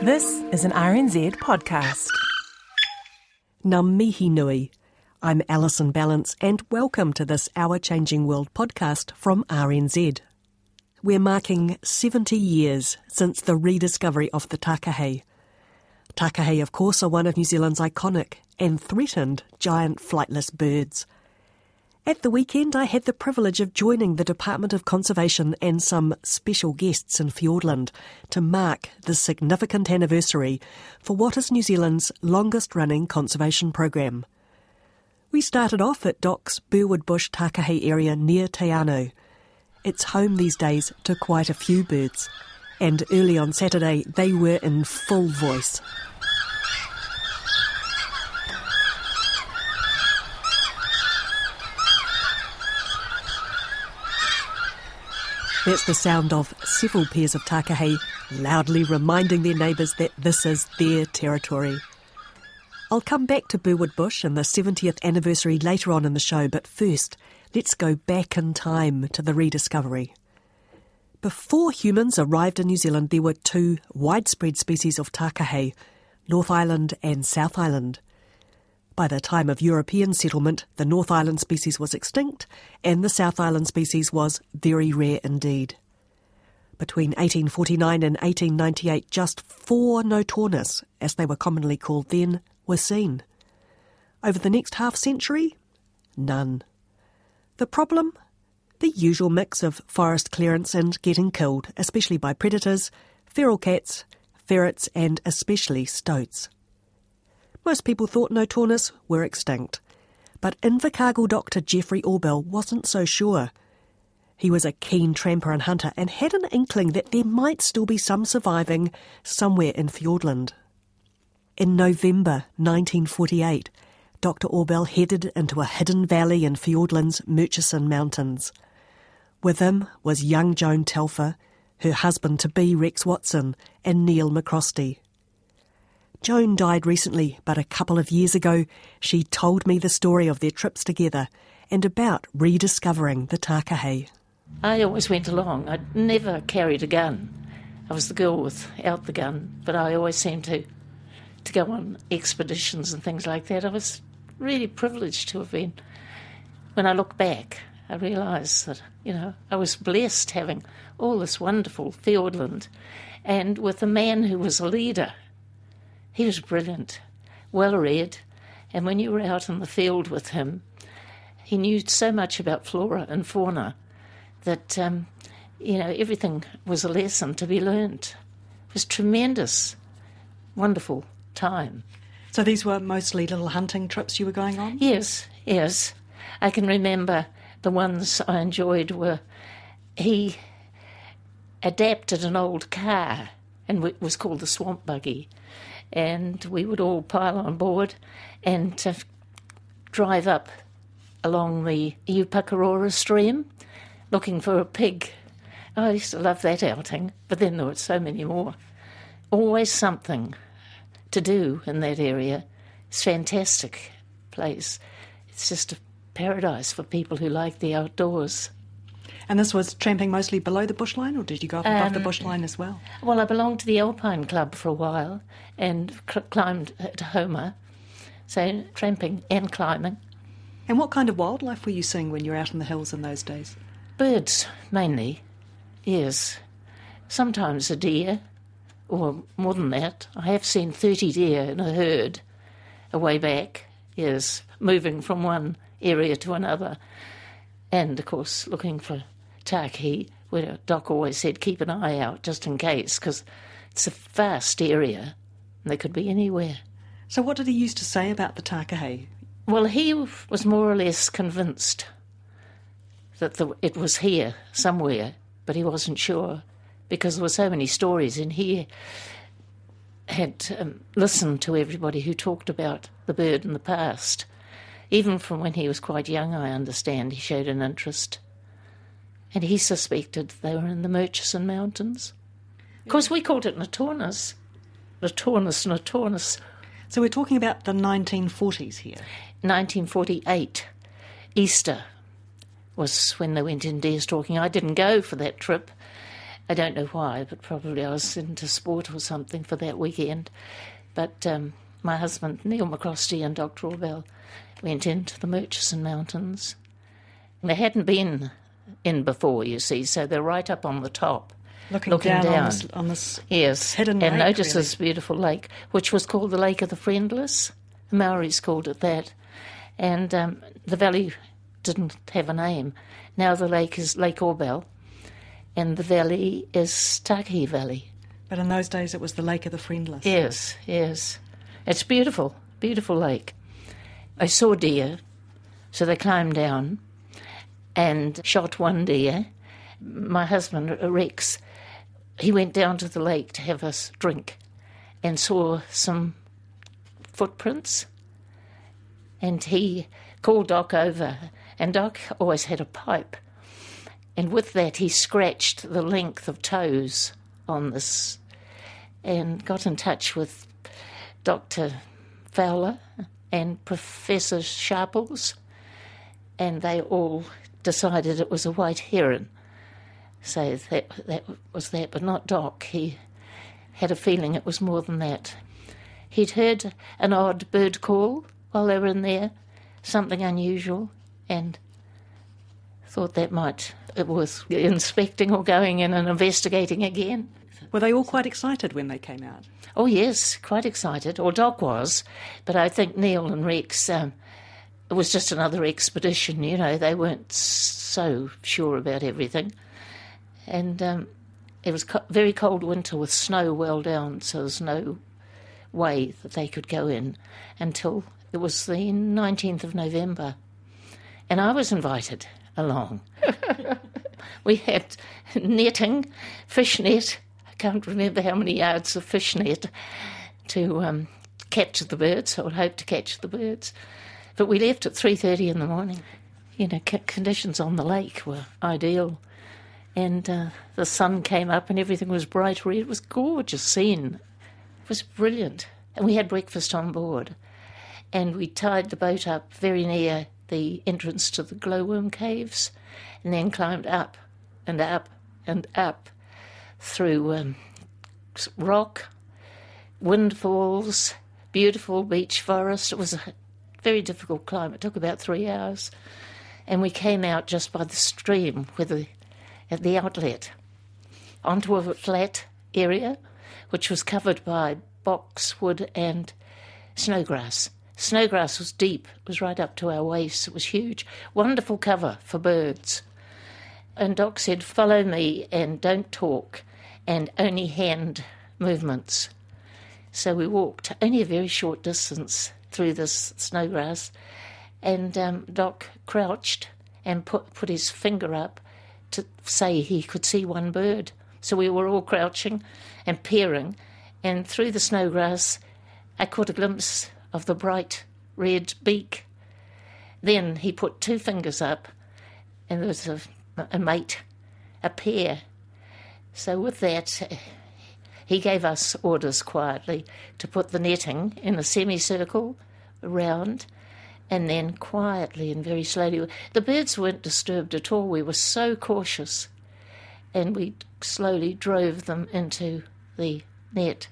This is an RNZ podcast. Ngā mihi nui. I'm Alison Balance and welcome to this Our Changing World podcast from RNZ. We're marking 70 years since the rediscovery of the Takahē. Takahē, of course, are one of New Zealand's iconic and threatened giant flightless birds. At the weekend, I had the privilege of joining the Department of Conservation and some special guests in Fiordland to mark the significant anniversary for what is New Zealand's longest-running conservation programme. We started off at Doc's Burwood Bush Takahē area near Te Anau. It's home these days to quite a few birds, and early on Saturday they were in full voice. That's the sound of several pairs of Takahē loudly reminding their neighbours that this is their territory. I'll come back to Burwood Bush and the 70th anniversary later on in the show, but first, let's go back in time to the rediscovery. Before humans arrived in New Zealand, there were two widespread species of Takahē, North Island and South Island. By the time of European settlement, the North Island species was extinct and the South Island species was very rare indeed. Between 1849 and 1898, just four notornis, as they were commonly called then, were seen. Over the next half century, none. The problem? The usual mix of forest clearance and getting killed, especially by predators, feral cats, ferrets and especially stoats. Most people thought notornis were extinct, but Invercargill doctor Geoffrey Orbell wasn't so sure. He was a keen tramper and hunter and had an inkling that there might still be some surviving somewhere in Fiordland. In November 1948, Dr. Orbell headed into a hidden valley in Fiordland's Murchison Mountains. With him was young Joan Telfer, her husband-to-be Rex Watson, and Neil McCrostie. Joan died recently, but a couple of years ago she told me the story of their trips together and about rediscovering the Takahē. I always went along. I never carried a gun. I was the girl without the gun, but I always seemed to go on expeditions and things like that. I was really privileged to have been. When I look back, I realise that, I was blessed having all this wonderful Fiordland and with a man who was a leader. He was brilliant, well-read, and when you were out in the field with him, he knew so much about flora and fauna that, everything was a lesson to be learnt. It was tremendous, wonderful time. So these were mostly little hunting trips you were going on? Yes. I can remember the ones I enjoyed were he adapted an old car, and it was called the swamp buggy, and we would all pile on board and drive up along the Upokorora stream looking for a pig. I used to love that outing, but then there were so many more. Always something to do in that area. It's a fantastic place. It's just a paradise for people who like the outdoors. And this was tramping mostly below the bushline, or did you go up above the bushline as well? Well, I belonged to the Alpine Club for a while and climbed at Homer, so tramping and climbing. And what kind of wildlife were you seeing when you were out in the hills in those days? Birds, mainly, yes. Sometimes a deer, or more than that. I have seen 30 deer in a herd away back, yes, moving from one area to another. And, of course, looking for Takahē, where Doc always said, keep an eye out just in case, because it's a vast area and they could be anywhere. So what did he used to say about the Takahē? Well, he was more or less convinced that it was here somewhere, but he wasn't sure. because there were so many stories, and he had listened to everybody who talked about the bird in the past. Even from when he was quite young, I understand, he showed an interest. And he suspected they were in the Murchison Mountains. Of course, we called it notornis. Notornis. So we're talking about the 1940s here. 1948, Easter was when they went in deerstalking. I didn't go for that trip. I don't know why, but probably I was into sport or something for that weekend. But my husband, Neil McCrostie, and Dr. Orbell went into the Murchison Mountains. And they hadn't been in before, you see, so they're right up on the top. Looking down. On this yes, hidden lake. And notice really. This beautiful lake, which was called the Lake of the Friendless. The Maoris called it that. And the valley didn't have a name. Now the lake is Lake Orbell, and the valley is Takahē Valley. But in those days it was the Lake of the Friendless. Yes, yes. It's beautiful, beautiful lake. I saw deer, so they climbed down and shot one deer. My husband, Rex, he went down to the lake to have a drink and saw some footprints, and he called Doc over, and Doc always had a pipe, and with that he scratched the length of toes on this and got in touch with Dr. Fowler and Professor Sharples, and they all decided it was a white heron. So that was that, but not Doc. He had a feeling it was more than that. He'd heard an odd bird call while they were in there, something unusual, and thought that might be worth inspecting or going in and investigating again. Were they all quite excited when they came out? Oh, yes, quite excited. Or Doc was, but I think Neil and Rex... it was just another expedition, you know. They weren't so sure about everything. And it was very cold winter with snow well down, so there was no way that they could go in until it was the 19th of November. And I was invited along. We had netting, fishnet. I can't remember how many yards of fishnet to capture the birds. I would hope to catch the birds. But we left at 3:30 in the morning. You know, conditions on the lake were ideal. And the sun came up and everything was bright red. It was a gorgeous scene. It was brilliant. And we had breakfast on board. And we tied the boat up very near the entrance to the glowworm caves and then climbed up and up and up through rock, windfalls, beautiful beech forest. It was a very difficult climb. It took about 3 hours. And we came out just by the stream at the outlet onto a flat area which was covered by boxwood and snow grass. Snow grass was deep. It was right up to our waists. It was huge. Wonderful cover for birds. And Doc said, "Follow me and don't talk and only hand movements." So we walked only a very short distance through this snow grass, and Doc crouched and put his finger up to say he could see one bird. So we were all crouching and peering, and through the snow grass I caught a glimpse of the bright red beak. Then he put two fingers up, and there was a mate, a pair. So with that, he gave us orders quietly to put the netting in a semicircle around, and then quietly and very slowly. The birds weren't disturbed at all. We were so cautious, and we slowly drove them into the net.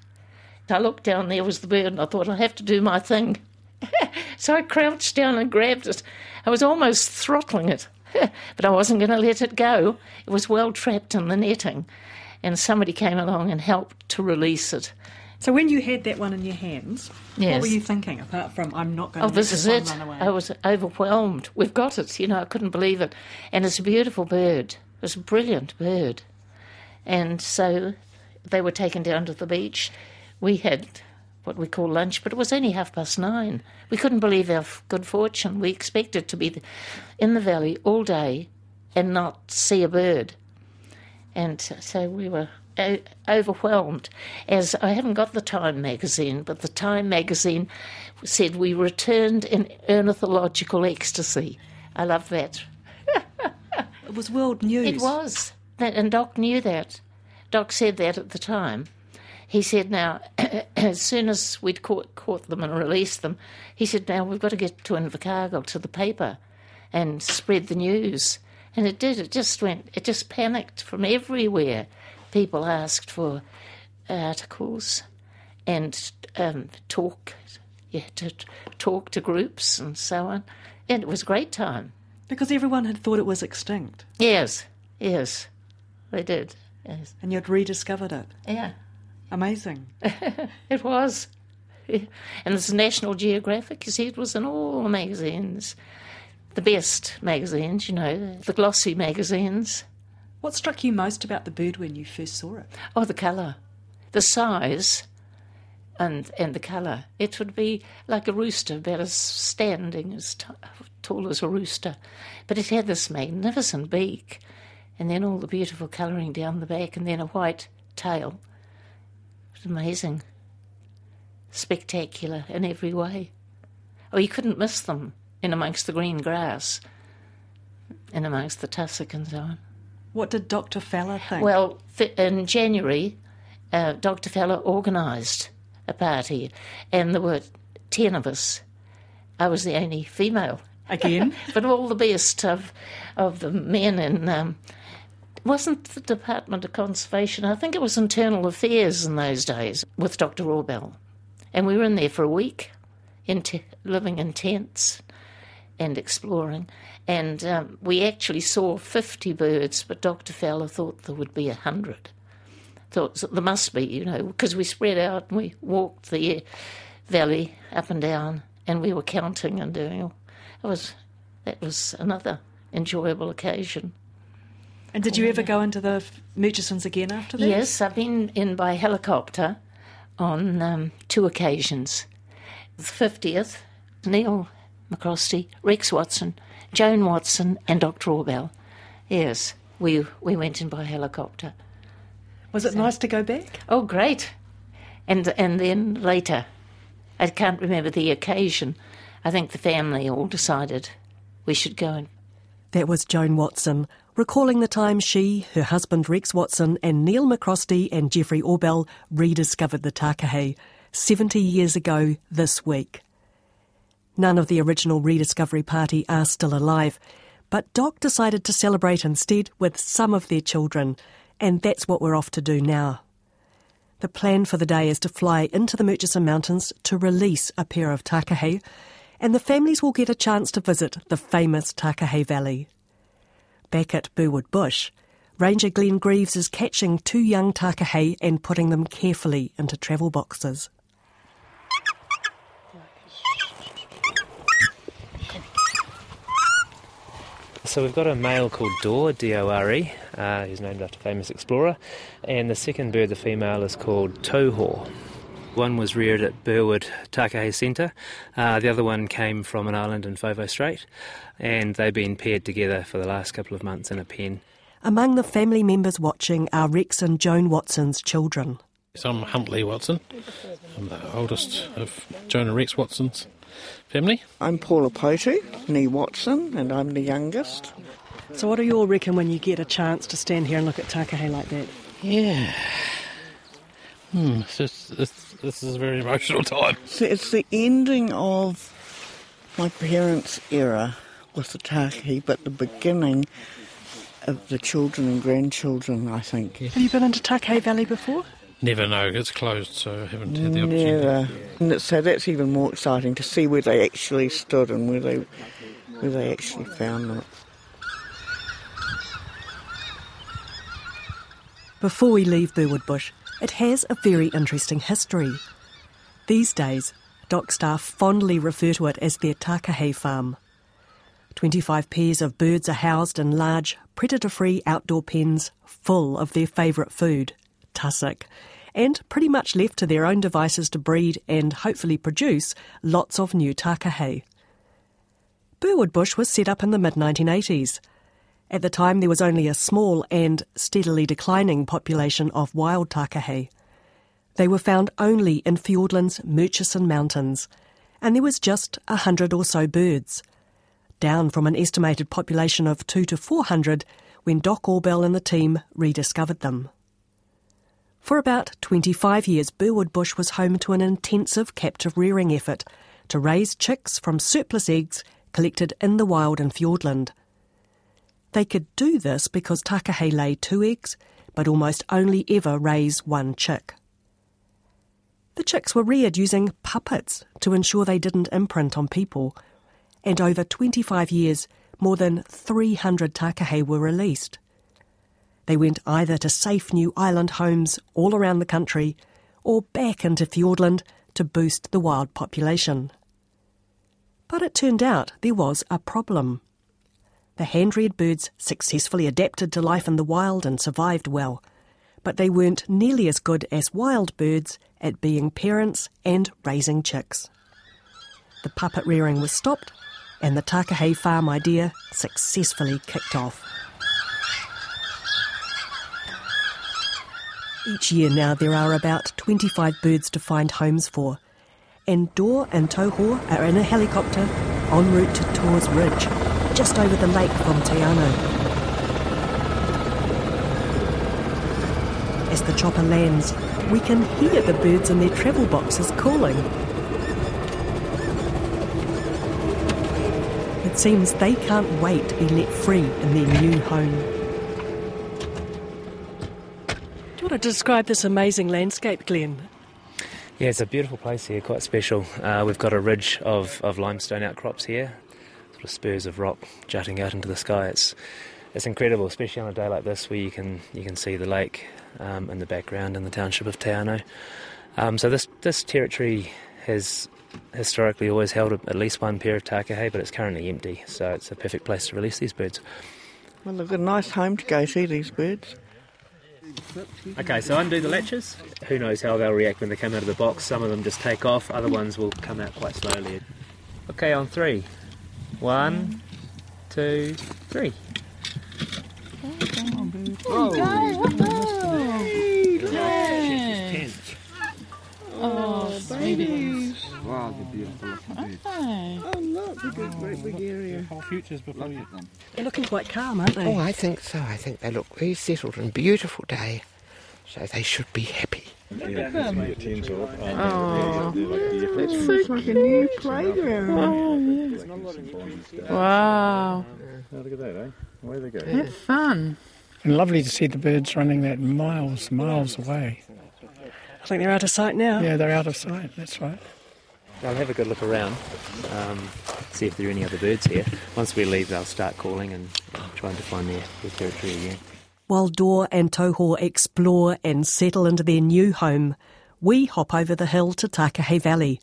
I looked down, there was the bird, and I thought, I have to do my thing. So I crouched down and grabbed it. I was almost throttling it, but I wasn't going to let it go. It was well trapped in the netting. And somebody came along and helped to release it. So when you had that one in your hands, yes, what were you thinking, apart from, I'm not going to let this one run away? I was overwhelmed. We've got it, you know, I couldn't believe it. And it's a beautiful bird. It's a brilliant bird. And so they were taken down to the beach. We had what we call lunch, but it was only 9:30. We couldn't believe our good fortune. We expected to be in the valley all day and not see a bird. And so we were overwhelmed, as I haven't got the Time magazine, but the Time magazine said we returned in ornithological ecstasy. I love that. It was world news. It was. And Doc knew that. Doc said that at the time. He said, now, as soon as we'd caught them and released them, he said, now, we've got to get to Invercargill, to the paper, and spread the news. And it did. It just went, it just panicked from everywhere. People asked for articles and talk to groups and so on. And it was a great time. Because everyone had thought it was extinct. Yes, yes, they did. Yes. And you'd rediscovered it. Yeah. Amazing. It was. Yeah. And this National Geographic, you see, it was in all the magazines. The best magazines, you know, the glossy magazines. What struck you most about the bird when you first saw it? Oh, the colour. The size and the colour. It would be like a rooster, about as standing as tall as a rooster. But it had this magnificent beak, and then all the beautiful colouring down the back, and then a white tail. It was amazing. Spectacular in every way. Oh, you couldn't miss them in amongst the green grass, in amongst the tussock and so on. What did Dr. Fowler think? Well, in January, Dr. Fowler organised a party, and there were 10 of us. I was the only female. Again? But all the best of the men. And it wasn't the Department of Conservation. I think it was Internal Affairs in those days with Dr. Orbell. And we were in there for a week, living in tents and exploring, and we actually saw 50 birds, but Dr. Fowler thought there would be 100. Thought there must be, you know, because we spread out and we walked the valley up and down, and we were counting and doing all. That was another enjoyable occasion. And did you ever go into the Murchisons again after that? Yes, I've been in by helicopter on 2 occasions. The 50th, Neil McCrostie, Rex Watson, Joan Watson and Dr. Orbell. Yes, we went in by helicopter. Was it nice to go back? Oh, great. And then later, I can't remember the occasion, I think the family all decided we should go in. That was Joan Watson, recalling the time she, her husband Rex Watson and Neil McCrostie and Geoffrey Orbell rediscovered the Takahē 70 years ago this week. None of the original rediscovery party are still alive, but Doc decided to celebrate instead with some of their children, and that's what we're off to do now. The plan for the day is to fly into the Murchison Mountains to release a pair of Takahē, and the families will get a chance to visit the famous Takahē Valley. Back at Burwood Bush, Ranger Glenn Greaves is catching 2 young Takahē and putting them carefully into travel boxes. So we've got a male called Dore, D-O-R-E, who's named after a famous explorer, and the second bird, the female, is called Tohorā. One was reared at Burwood Takahē Centre, the other one came from an island in Foveaux Strait, and they've been paired together for the last couple of months in a pen. Among the family members watching are Rex and Joan Watson's children. So I'm Huntley Watson, I'm the oldest of Joan and Rex Watson's family. I'm Paula Potu, Neil Watson, and I'm the youngest. So what do you all reckon when you get a chance to stand here and look at Takahē like that? Yeah. This is a very emotional time. So it's the ending of my parents' era with the Takahē, but the beginning of the children and grandchildren, I think. Have you been into Takahē Valley before? Never know, it's closed, so I haven't had the opportunity. Never. And so that's even more exciting to see where they actually stood and where they actually found them. Before we leave Burwood Bush, it has a very interesting history. These days, Doc staff fondly refer to it as their Takahē farm. 25 pairs of birds are housed in large, predator-free outdoor pens full of their favourite food, tussock, and pretty much left to their own devices to breed and hopefully produce lots of new Takahē. Burwood Bush was set up in the mid-1980s. At the time, there was only a small and steadily declining population of wild Takahē. They were found only in Fiordland's Murchison Mountains, and there was just 100 or so birds, down from an estimated population of 200 to 400 when Doc Orbell and the team rediscovered them. For about 25 years, Burwood Bush was home to an intensive captive rearing effort to raise chicks from surplus eggs collected in the wild in Fiordland. They could do this because Takahē lay 2 eggs, but almost only ever raise 1 chick. The chicks were reared using puppets to ensure they didn't imprint on people, and over 25 years, more than 300 Takahē were released. They went either to safe new island homes all around the country or back into Fiordland to boost the wild population. But it turned out there was a problem. The hand-reared birds successfully adapted to life in the wild and survived well, but they weren't nearly as good as wild birds at being parents and raising chicks. The puppet rearing was stopped and the Takahē farm idea successfully kicked off. Each year now there are about 25 birds to find homes for, and Dore and Tohorā are in a helicopter en route to Tours Ridge, just over the lake from Te Anau. As the chopper lands, we can hear the birds in their travel boxes calling. It seems they can't wait to be let free in their new home. To describe this amazing landscape, Glenn. Yeah, it's a beautiful place here, quite special. We've got a ridge of limestone outcrops here, sort of spurs of rock jutting out into the sky. It's incredible, especially on a day like this where you can see the lake in the background in the township of Te Anau. So this territory has historically always held at least one pair of Takahē, but it's currently empty, so it's a perfect place to release these birds. Well, they've got a nice home to go see these birds. Okay, so undo the latches. Who knows how they'll react when they come out of the box. Some of them just take off, other ones will come out quite slowly. Okay, on 3. 1, 2, 3. Oh, babies! Wow, they're beautiful looking birds. Oh, look, they've got a great big area. Whole futures before you. They're looking quite calm, aren't they? Oh, I think so. I think they look very settled and beautiful day, so they should be happy. Yeah, it's like a new playground. Oh, wow. Look at that, eh? Away they go. That's fun. And lovely to see the birds running that miles away. I think they're out of sight now. Yeah, they're out of sight, that's right. They'll have a good look around, see if there are any other birds here. Once we leave, they'll start calling and trying to find their territory again. While Dore and Tohorā explore and settle into their new home, we hop over the hill to Takahē Valley,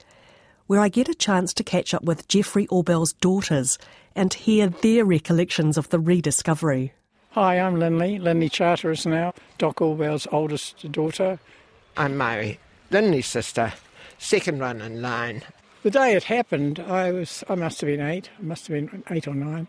where I get a chance to catch up with Geoffrey Orbell's daughters and hear their recollections of the rediscovery. Hi, I'm Lynley Charteris now, Doc Orbell's oldest daughter. I'm Mary, Lynley's sister, second one in line. The day it happened, I must have been eight or nine,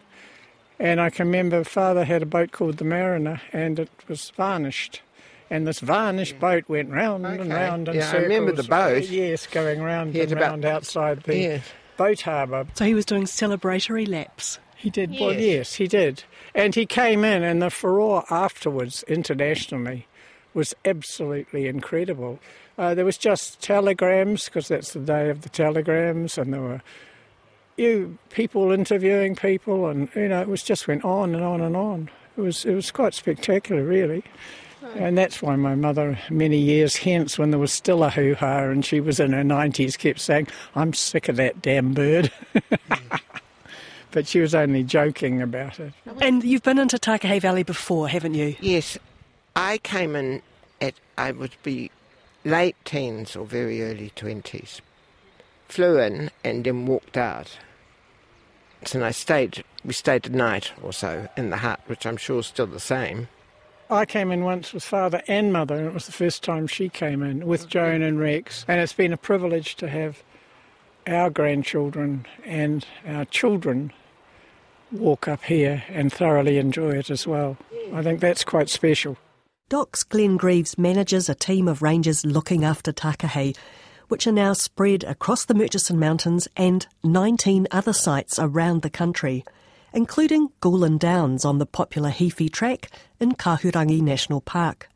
and I can remember Father had a boat called the Mariner, and it was varnished, and this varnished boat went round and round in circles. I remember the boat. Yes, going round and round outside the boat harbour. So he was doing celebratory laps. He did, yes. Well, yes, he did. And he came in, and the furore afterwards internationally was absolutely incredible. There was just telegrams, because that's the day of the telegrams, and there were people interviewing people, and it was just went on and on and on. It was quite spectacular, really. And that's why my mother, many years hence, when there was still a hoo-ha and she was in her 90s, kept saying, "I'm sick of that damn bird." But she was only joking about it. And you've been into Takahē Valley before, haven't you? Yes. I came in I would be late teens or very early 20s, flew in and then walked out. So we stayed a night or so in the hut, which I'm sure is still the same. I came in once with Father and Mother, and it was the first time she came in with Joan and Rex, and it's been a privilege to have our grandchildren and our children walk up here and thoroughly enjoy it as well. I think that's quite special. Doc's Glen Greaves manages a team of rangers looking after Takahē, which are now spread across the Murchison Mountains and 19 other sites around the country, including Golden Downs on the popular Hiwi Track in Kahurangi National Park.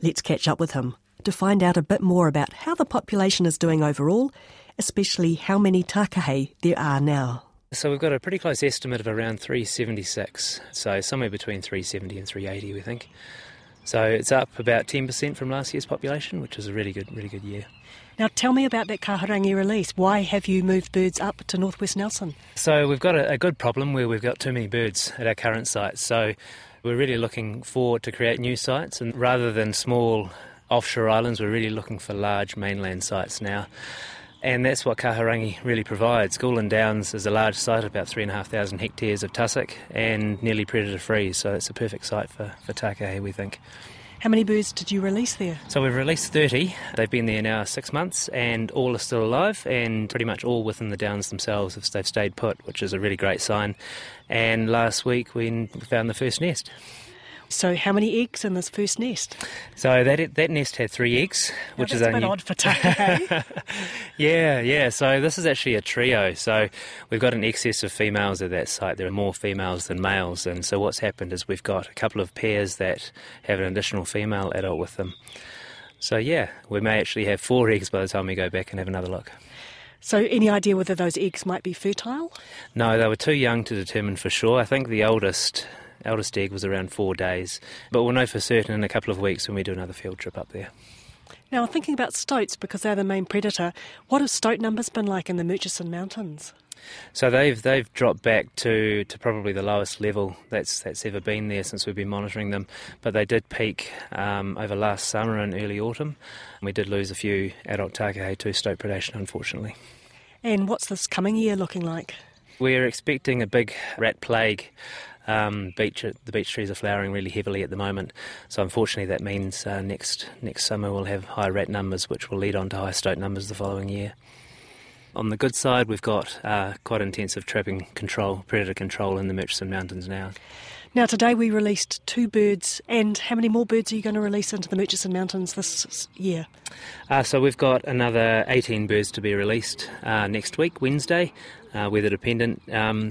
Let's catch up with him to find out a bit more about how the population is doing overall, especially how many Takahē there are now. So we've got a pretty close estimate of around 376, so somewhere between 370 and 380 we think. So it's up about 10% from last year's population, which is a really good year. Now tell me about that Kahurangi release. Why have you moved birds up to North West Nelson? So we've got a good problem where we've got too many birds at our current sites. So we're really looking forward to create new sites, and rather than small offshore islands, we're really looking for large mainland sites now. And that's what Kahurangi really provides. Goulin Downs is a large site, about 3,500 hectares of tussock and nearly predator-free, so it's a perfect site for Takahē, we think. How many birds did you release there? So we've released 30. They've been there now 6 months, and all are still alive, and pretty much all within the downs themselves have stayed put, which is a really great sign. And last week we found the first nest. So how many eggs in this first nest? So that nest had 3 eggs, which is a bit odd for Takahē. Yeah. So this is actually a trio. So we've got an excess of females at that site. There are more females than males, and so what's happened is we've got a couple of pairs that have an additional female adult with them. So yeah, we may actually have 4 eggs by the time we go back and have another look. So any idea whether those eggs might be fertile? No, they were too young to determine for sure. I think the eldest egg was around 4 days, but we'll know for certain in a couple of weeks when we do another field trip up there. Now, I'm thinking about stoats because they're the main predator. What have stoat numbers been like in the Murchison Mountains? So they've dropped back to probably the lowest level that's ever been there since we've been monitoring them, but they did peak over last summer and early autumn. We did lose a few adult Takahē to stoat predation, unfortunately. And what's this coming year looking like? We're expecting a big rat plague. The beech trees are flowering really heavily at the moment, so unfortunately that means next summer we'll have high rat numbers, which will lead on to high stoat numbers the following year. On the good side, we've got quite intensive trapping control, predator control in the Murchison Mountains now. Now today we released 2 birds, and how many more birds are you going to release into the Murchison Mountains this year? So we've got another 18 birds to be released next week, Wednesday. Weather dependent,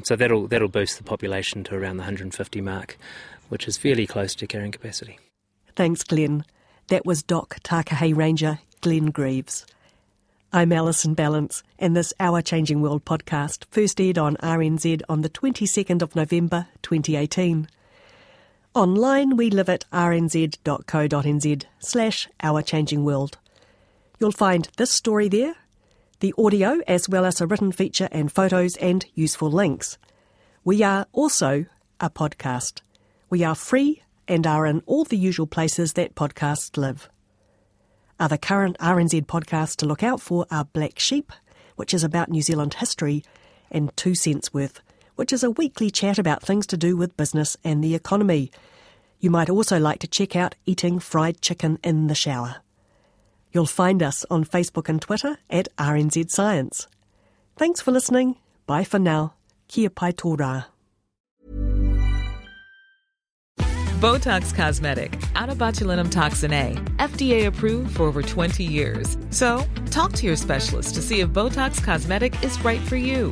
so that'll boost the population to around the 150 mark, which is fairly close to carrying capacity. Thanks, Glenn. That was Doc Takahē Ranger Glenn Greaves. I'm Alison Balance, and this Our Changing World podcast first aired on RNZ on the 22nd of November 2018. Online, we live at rnz.co.nz/Our Changing World. You'll find this story there, the audio as well as a written feature and photos and useful links. We are also a podcast. We are free and are in all the usual places that podcasts live. Other current RNZ podcasts to look out for are Black Sheep, which is about New Zealand history, and 2 Cents Worth, which is a weekly chat about things to do with business and the economy. You might also like to check out Eating Fried Chicken in the Shower. You'll find us on Facebook and Twitter at RNZ Science. Thanks for listening. Bye for now. Kia pai tō rā. Botox Cosmetic, out of botulinum toxin A, FDA approved for over 20 years. So, talk to your specialist to see if Botox Cosmetic is right for you.